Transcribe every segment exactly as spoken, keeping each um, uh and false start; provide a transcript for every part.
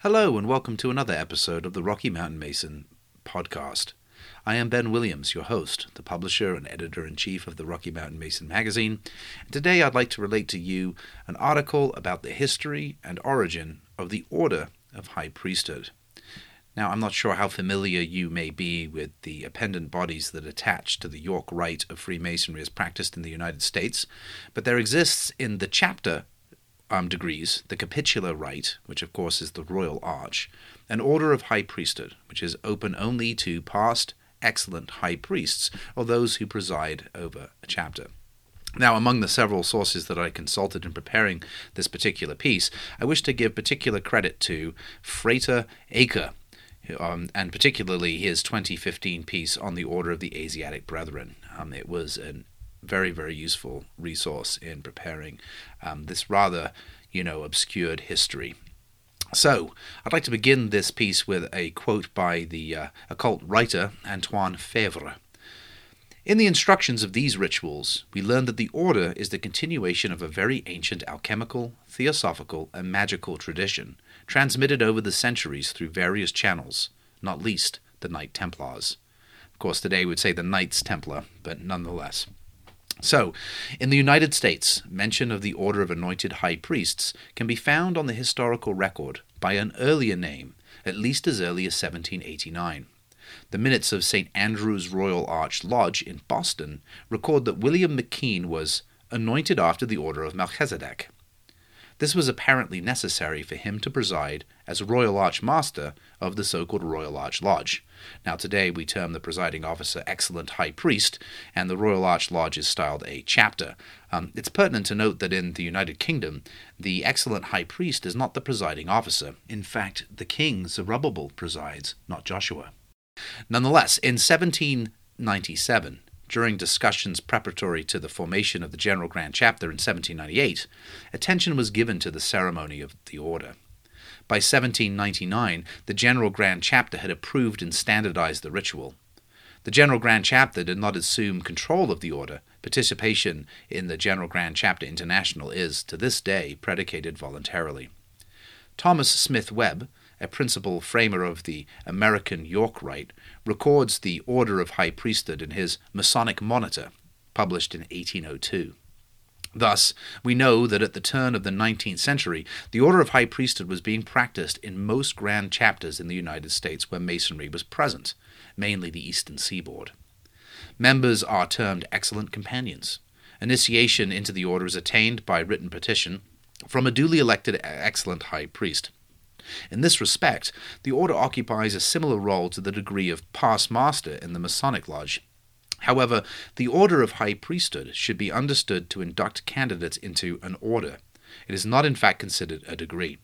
Hello and welcome to another episode of the Rocky Mountain Mason podcast. I am Ben Williams, your host, the publisher and editor-in-chief of the Rocky Mountain Mason magazine. And today I'd like to relate to you an article about the history and origin of the Order of High Priesthood. Now, I'm not sure how familiar you may be with the appendant bodies that attach to the York Rite of Freemasonry as practiced in the United States, but there exists in the chapter Um, degrees, the Capitular Rite, which of course is the Royal Arch, an Order of High Priesthood, which is open only to past excellent high priests, or those who preside over a chapter. Now, among the several sources that I consulted in preparing this particular piece, I wish to give particular credit to Frater Aker, Um, and particularly his twenty fifteen piece on the Order of the Asiatic Brethren. Um, it was an very, very useful resource in preparing um, this rather, you know, obscured history. So, I'd like to begin this piece with a quote by the uh, occult writer Antoine Fevre. In the instructions of these rituals, we learn that the order is the continuation of a very ancient alchemical, theosophical, and magical tradition, transmitted over the centuries through various channels, not least the Knight Templars. Of course, today we'd say the Knights Templar, but nonetheless. So, in the United States, mention of the Order of Anointed High Priests can be found on the historical record by an earlier name, at least as early as seventeen eighty-nine. The minutes of Saint Andrew's Royal Arch Lodge in Boston record that William McKean was anointed after the Order of Melchizedek. This was apparently necessary for him to preside as Royal Archmaster of the so-called Royal Arch Lodge. Now today we term the presiding officer Excellent High Priest, and the Royal Arch Lodge is styled a chapter. Um, it's pertinent to note that in the United Kingdom, the Excellent High Priest is not the presiding officer. In fact, the king Zerubbabel presides, not Joshua. Nonetheless, in seventeen ninety-seven, during discussions preparatory to the formation of the General Grand Chapter in seventeen ninety-eight, attention was given to the ceremony of the order. By seventeen ninety-nine, the General Grand Chapter had approved and standardized the ritual. The General Grand Chapter did not assume control of the order. Participation in the General Grand Chapter International is, to this day, predicated voluntarily. Thomas Smith Webb, a principal framer of the American York Rite, records the Order of High Priesthood in his Masonic Monitor, published in eighteen oh two. Thus, we know that at the turn of the nineteenth century, the Order of High Priesthood was being practiced in most grand chapters in the United States where Masonry was present, mainly the Eastern Seaboard. Members are termed excellent companions. Initiation into the order is attained by written petition from a duly elected excellent high priest. In this respect, the order occupies a similar role to the degree of past master in the Masonic Lodge. However, the Order of High Priesthood should be understood to induct candidates into an order. It is not in fact considered a degree.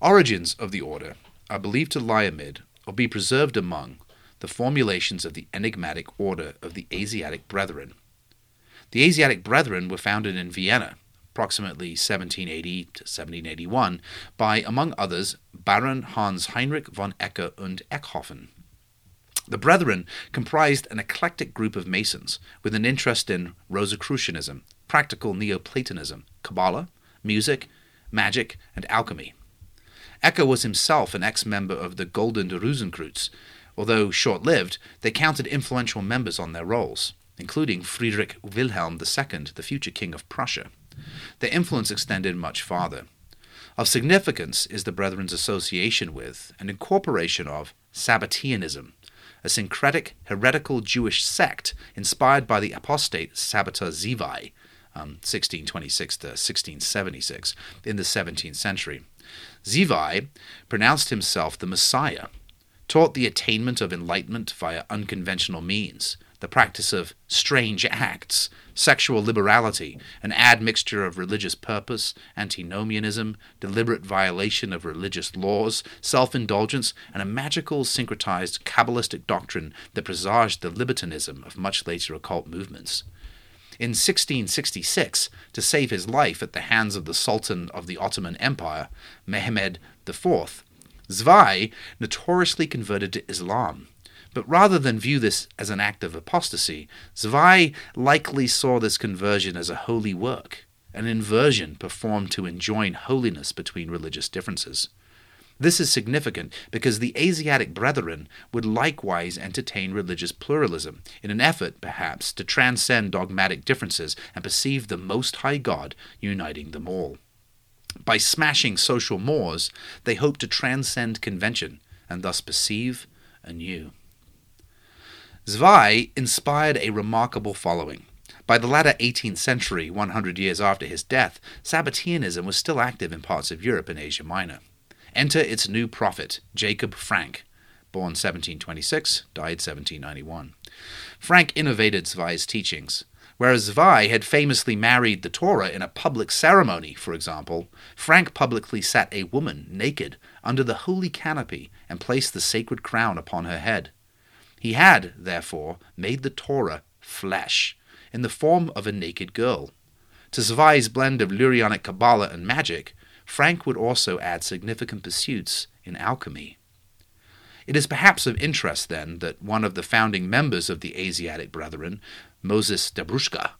Origins of the order are believed to lie amid, or be preserved among, the formulations of the enigmatic Order of the Asiatic Brethren. The Asiatic Brethren were founded in Vienna, approximately seventeen eighty to seventeen eighty-one, by, among others, Baron Hans Heinrich von Ecker und Eckhoffen. The Brethren comprised an eclectic group of Masons with an interest in Rosicrucianism, practical Neoplatonism, Kabbalah, music, magic, and alchemy. Ecker was himself an ex-member of the Golden Rosenkreuz. Although short-lived, they counted influential members on their rolls, including Friedrich Wilhelm the Second, the future king of Prussia. Their influence extended much farther. Of significance is the Brethren's association with and incorporation of Sabbateanism, a syncretic, heretical Jewish sect inspired by the apostate Sabbatai Zevi, um, sixteen twenty-six to sixteen seventy-six, in the seventeenth century. Zevi pronounced himself the Messiah, taught the attainment of enlightenment via unconventional means, the practice of strange acts, sexual liberality, an admixture of religious purpose, antinomianism, deliberate violation of religious laws, self-indulgence, and a magical, syncretized, Kabbalistic doctrine that presaged the libertinism of much later occult movements. In sixteen sixty-six, to save his life at the hands of the Sultan of the Ottoman Empire, Mehmed the Fourth, Zevi notoriously converted to Islam. But rather than view this as an act of apostasy, Zevi likely saw this conversion as a holy work, an inversion performed to enjoin holiness between religious differences. This is significant because the Asiatic Brethren would likewise entertain religious pluralism in an effort, perhaps, to transcend dogmatic differences and perceive the Most High God uniting them all. By smashing social mores, they hoped to transcend convention and thus perceive anew. Zweig inspired a remarkable following. By the latter eighteenth century, one hundred years after his death, Sabbateanism was still active in parts of Europe and Asia Minor. Enter its new prophet, Jacob Frank, born seventeen twenty-six, died seventeen ninety-one. Frank innovated Zweig's teachings. Whereas Zweig had famously married the Torah in a public ceremony, for example, Frank publicly sat a woman, naked, under the holy canopy and placed the sacred crown upon her head. He had, therefore, made the Torah flesh, in the form of a naked girl. To Zweig's blend of Lurianic Kabbalah and magic, Frank would also add significant pursuits in alchemy. It is perhaps of interest, then, that one of the founding members of the Asiatic Brethren, Moses Dobrushka,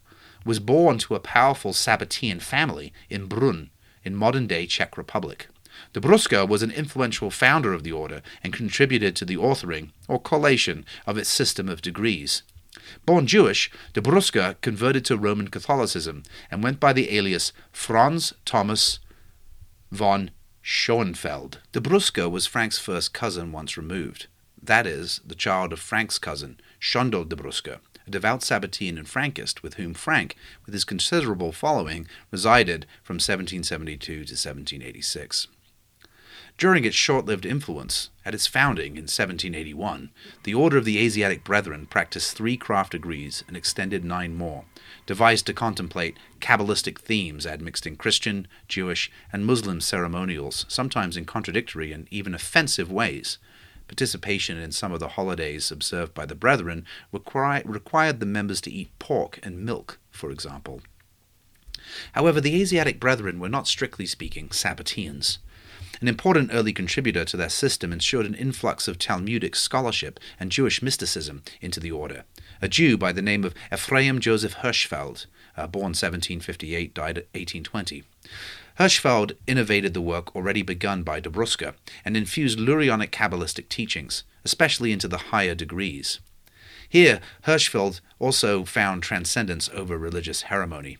was born to a powerful Sabbatean family in Brunn, in modern-day Czech Republic. Dobrushka was an influential founder of the order and contributed to the authoring, or collation, of its system of degrees. Born Jewish, Dobrushka converted to Roman Catholicism and went by the alias Franz Thomas von Schoenfeld. Dobrushka was Frank's first cousin once removed, that is, the child of Frank's cousin, Shondo de Brusca, a devout Sabbatean and Frankist with whom Frank, with his considerable following, resided from seventeen seventy-two to seventeen eighty-six. During its short-lived influence, at its founding in seventeen eighty-one, the Order of the Asiatic Brethren practiced three craft degrees and extended nine more, devised to contemplate Kabbalistic themes admixed in Christian, Jewish, and Muslim ceremonials, sometimes in contradictory and even offensive ways. Participation in some of the holidays observed by the Brethren require, required the members to eat pork and milk, for example. However, the Asiatic Brethren were not, strictly speaking, Sabbateans. An important early contributor to their system ensured an influx of Talmudic scholarship and Jewish mysticism into the order. A Jew by the name of Ephraim Joseph Hirschfeld, uh, born seventeen fifty-eight, died eighteen twenty. Hirschfeld innovated the work already begun by Dobrushka and infused Lurianic Kabbalistic teachings, especially into the higher degrees. Here, Hirschfeld also found transcendence over religious hegemony.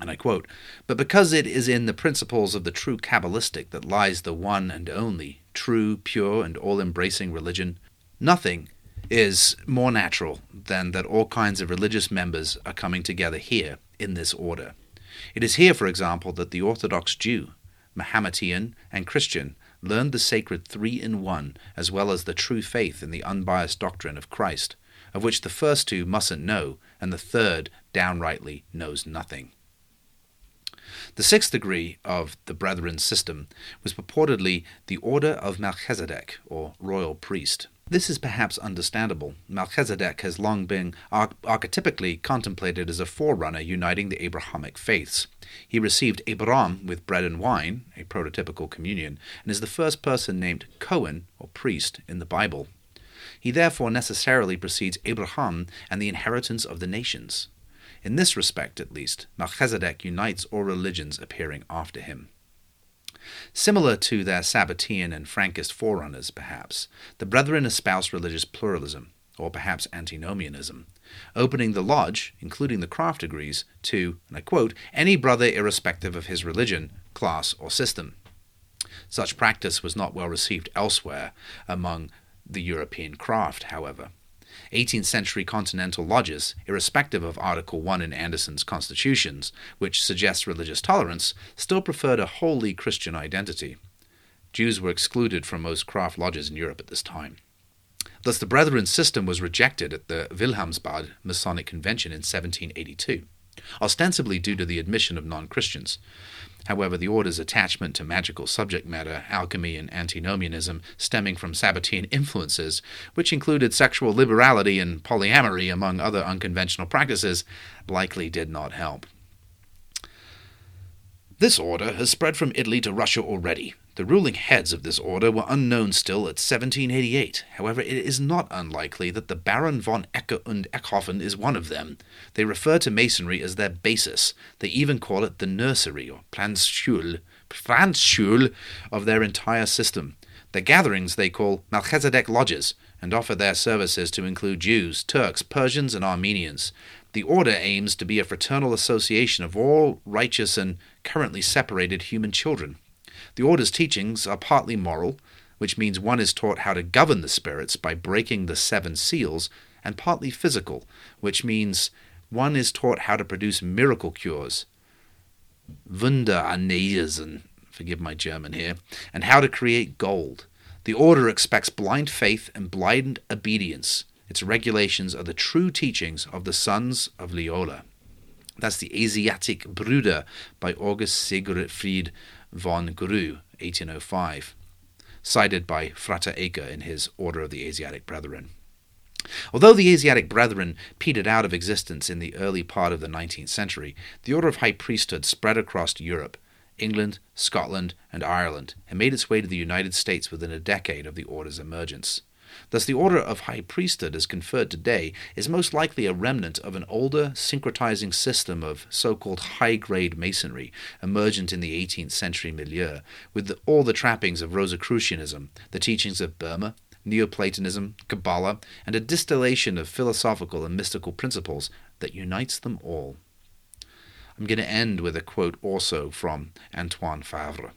And I quote, "But because it is in the principles of the true Kabbalistic that lies the one and only, true, pure, and all-embracing religion, nothing is more natural than that all kinds of religious members are coming together here in this order. It is here, for example, that the Orthodox Jew, Mahometan, and Christian learned the sacred three-in-one, as well as the true faith in the unbiased doctrine of Christ, of which the first two mustn't know, and the third downrightly knows nothing." The sixth degree of the Brethren's system was purportedly the Order of Melchizedek, or Royal Priest. This is perhaps understandable. Melchizedek has long been arch- archetypically contemplated as a forerunner uniting the Abrahamic faiths. He received Abram with bread and wine, a prototypical communion, and is the first person named Cohen, or priest, in the Bible. He therefore necessarily precedes Abraham and the inheritance of the nations. In this respect, at least, Melchizedek unites all religions appearing after him. Similar to their Sabbatean and Frankist forerunners, perhaps, the Brethren espouse religious pluralism, or perhaps antinomianism, opening the lodge, including the craft degrees, to, and I quote, "any brother irrespective of his religion, class, or system." Such practice was not well received elsewhere among the European craft, however. eighteenth century continental lodges, irrespective of Article one in Anderson's Constitutions, which suggests religious tolerance, still preferred a wholly Christian identity. Jews were excluded from most craft lodges in Europe at this time. Thus, the Brethren's system was rejected at the Wilhelmsbad Masonic Convention in seventeen eighty-two, ostensibly due to the admission of non-Christians. However, the order's attachment to magical subject matter, alchemy, and antinomianism stemming from Sabbatean influences, which included sexual liberality and polyamory among other unconventional practices, likely did not help. This order has spread from Italy to Russia already. The ruling heads of this order were unknown still at seventeen eighty-eight. However, it is not unlikely that the Baron von Ecker und Eckhoffen is one of them. They refer to Masonry as their basis. They even call it the nursery, or Planschule, Franzschule of their entire system. The gatherings they call Melchizedek Lodges, and offer their services to include Jews, Turks, Persians, and Armenians. The order aims to be a fraternal association of all righteous and currently separated human children. The order's teachings are partly moral, which means one is taught how to govern the spirits by breaking the seven seals, and partly physical, which means one is taught how to produce miracle cures, Wunderheilungen, forgive my German here, and how to create gold. The order expects blind faith and blind obedience. Its regulations are the true teachings of the sons of Loyola. That's the Asiatic Brüder by August Sigrid Fried, Von Gru, eighteen oh five, cited by Frater Aker in his Order of the Asiatic Brethren. Although the Asiatic Brethren petered out of existence in the early part of the nineteenth century, the Order of High Priesthood spread across Europe, England, Scotland, and Ireland, and made its way to the United States within a decade of the Order's emergence. Thus, the Order of High Priesthood, as conferred today, is most likely a remnant of an older, syncretizing system of so-called high-grade masonry, emergent in the eighteenth century milieu, with the, all the trappings of Rosicrucianism, the teachings of Burma, Neoplatonism, Kabbalah, and a distillation of philosophical and mystical principles that unites them all. I'm going to end with a quote also from Antoine Fevre.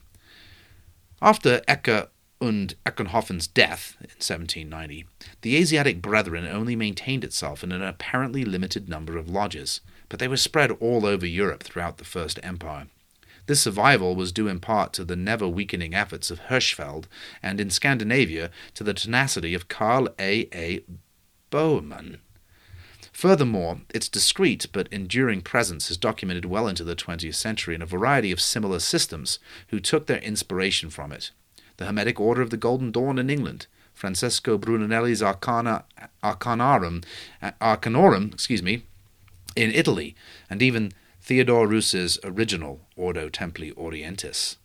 After Ecker und Eckenhoffen's death in seventeen ninety, the Asiatic Brethren only maintained itself in an apparently limited number of lodges, but they were spread all over Europe throughout the First Empire. This survival was due in part to the never-weakening efforts of Hirschfeld, and in Scandinavia to the tenacity of Carl A. A. Bowman. Furthermore, its discreet but enduring presence is documented well into the twentieth century in a variety of similar systems who took their inspiration from it. The Hermetic Order of the Golden Dawn in England, Francesco Brunelleschi's Arcana, Arcanarum, Arcanorum, excuse me, in Italy, and even Theodore Roos's original Ordo Templi Orientis.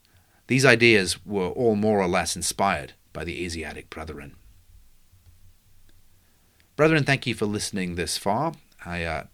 These ideas were all more or less inspired by the Asiatic Brethren. Brethren, thank you for listening this far. I uh,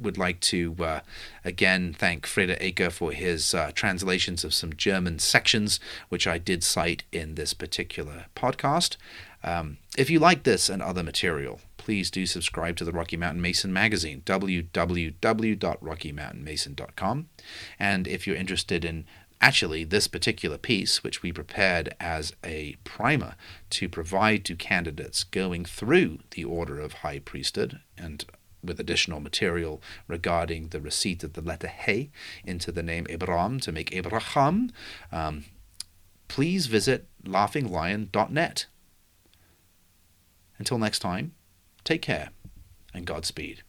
would like to uh, again thank Frater Aker for his uh, translations of some German sections, which I did cite in this particular podcast. Um, if you like this and other material, please do subscribe to the Rocky Mountain Mason magazine, w w w dot rocky mountain mason dot com. And if you're interested in actually this particular piece, which we prepared as a primer to provide to candidates going through the Order of High Priesthood, and with additional material regarding the receipt of the letter He into the name Abraham to make Abraham, um, please visit laughing lion dot net. Until next time, take care and Godspeed.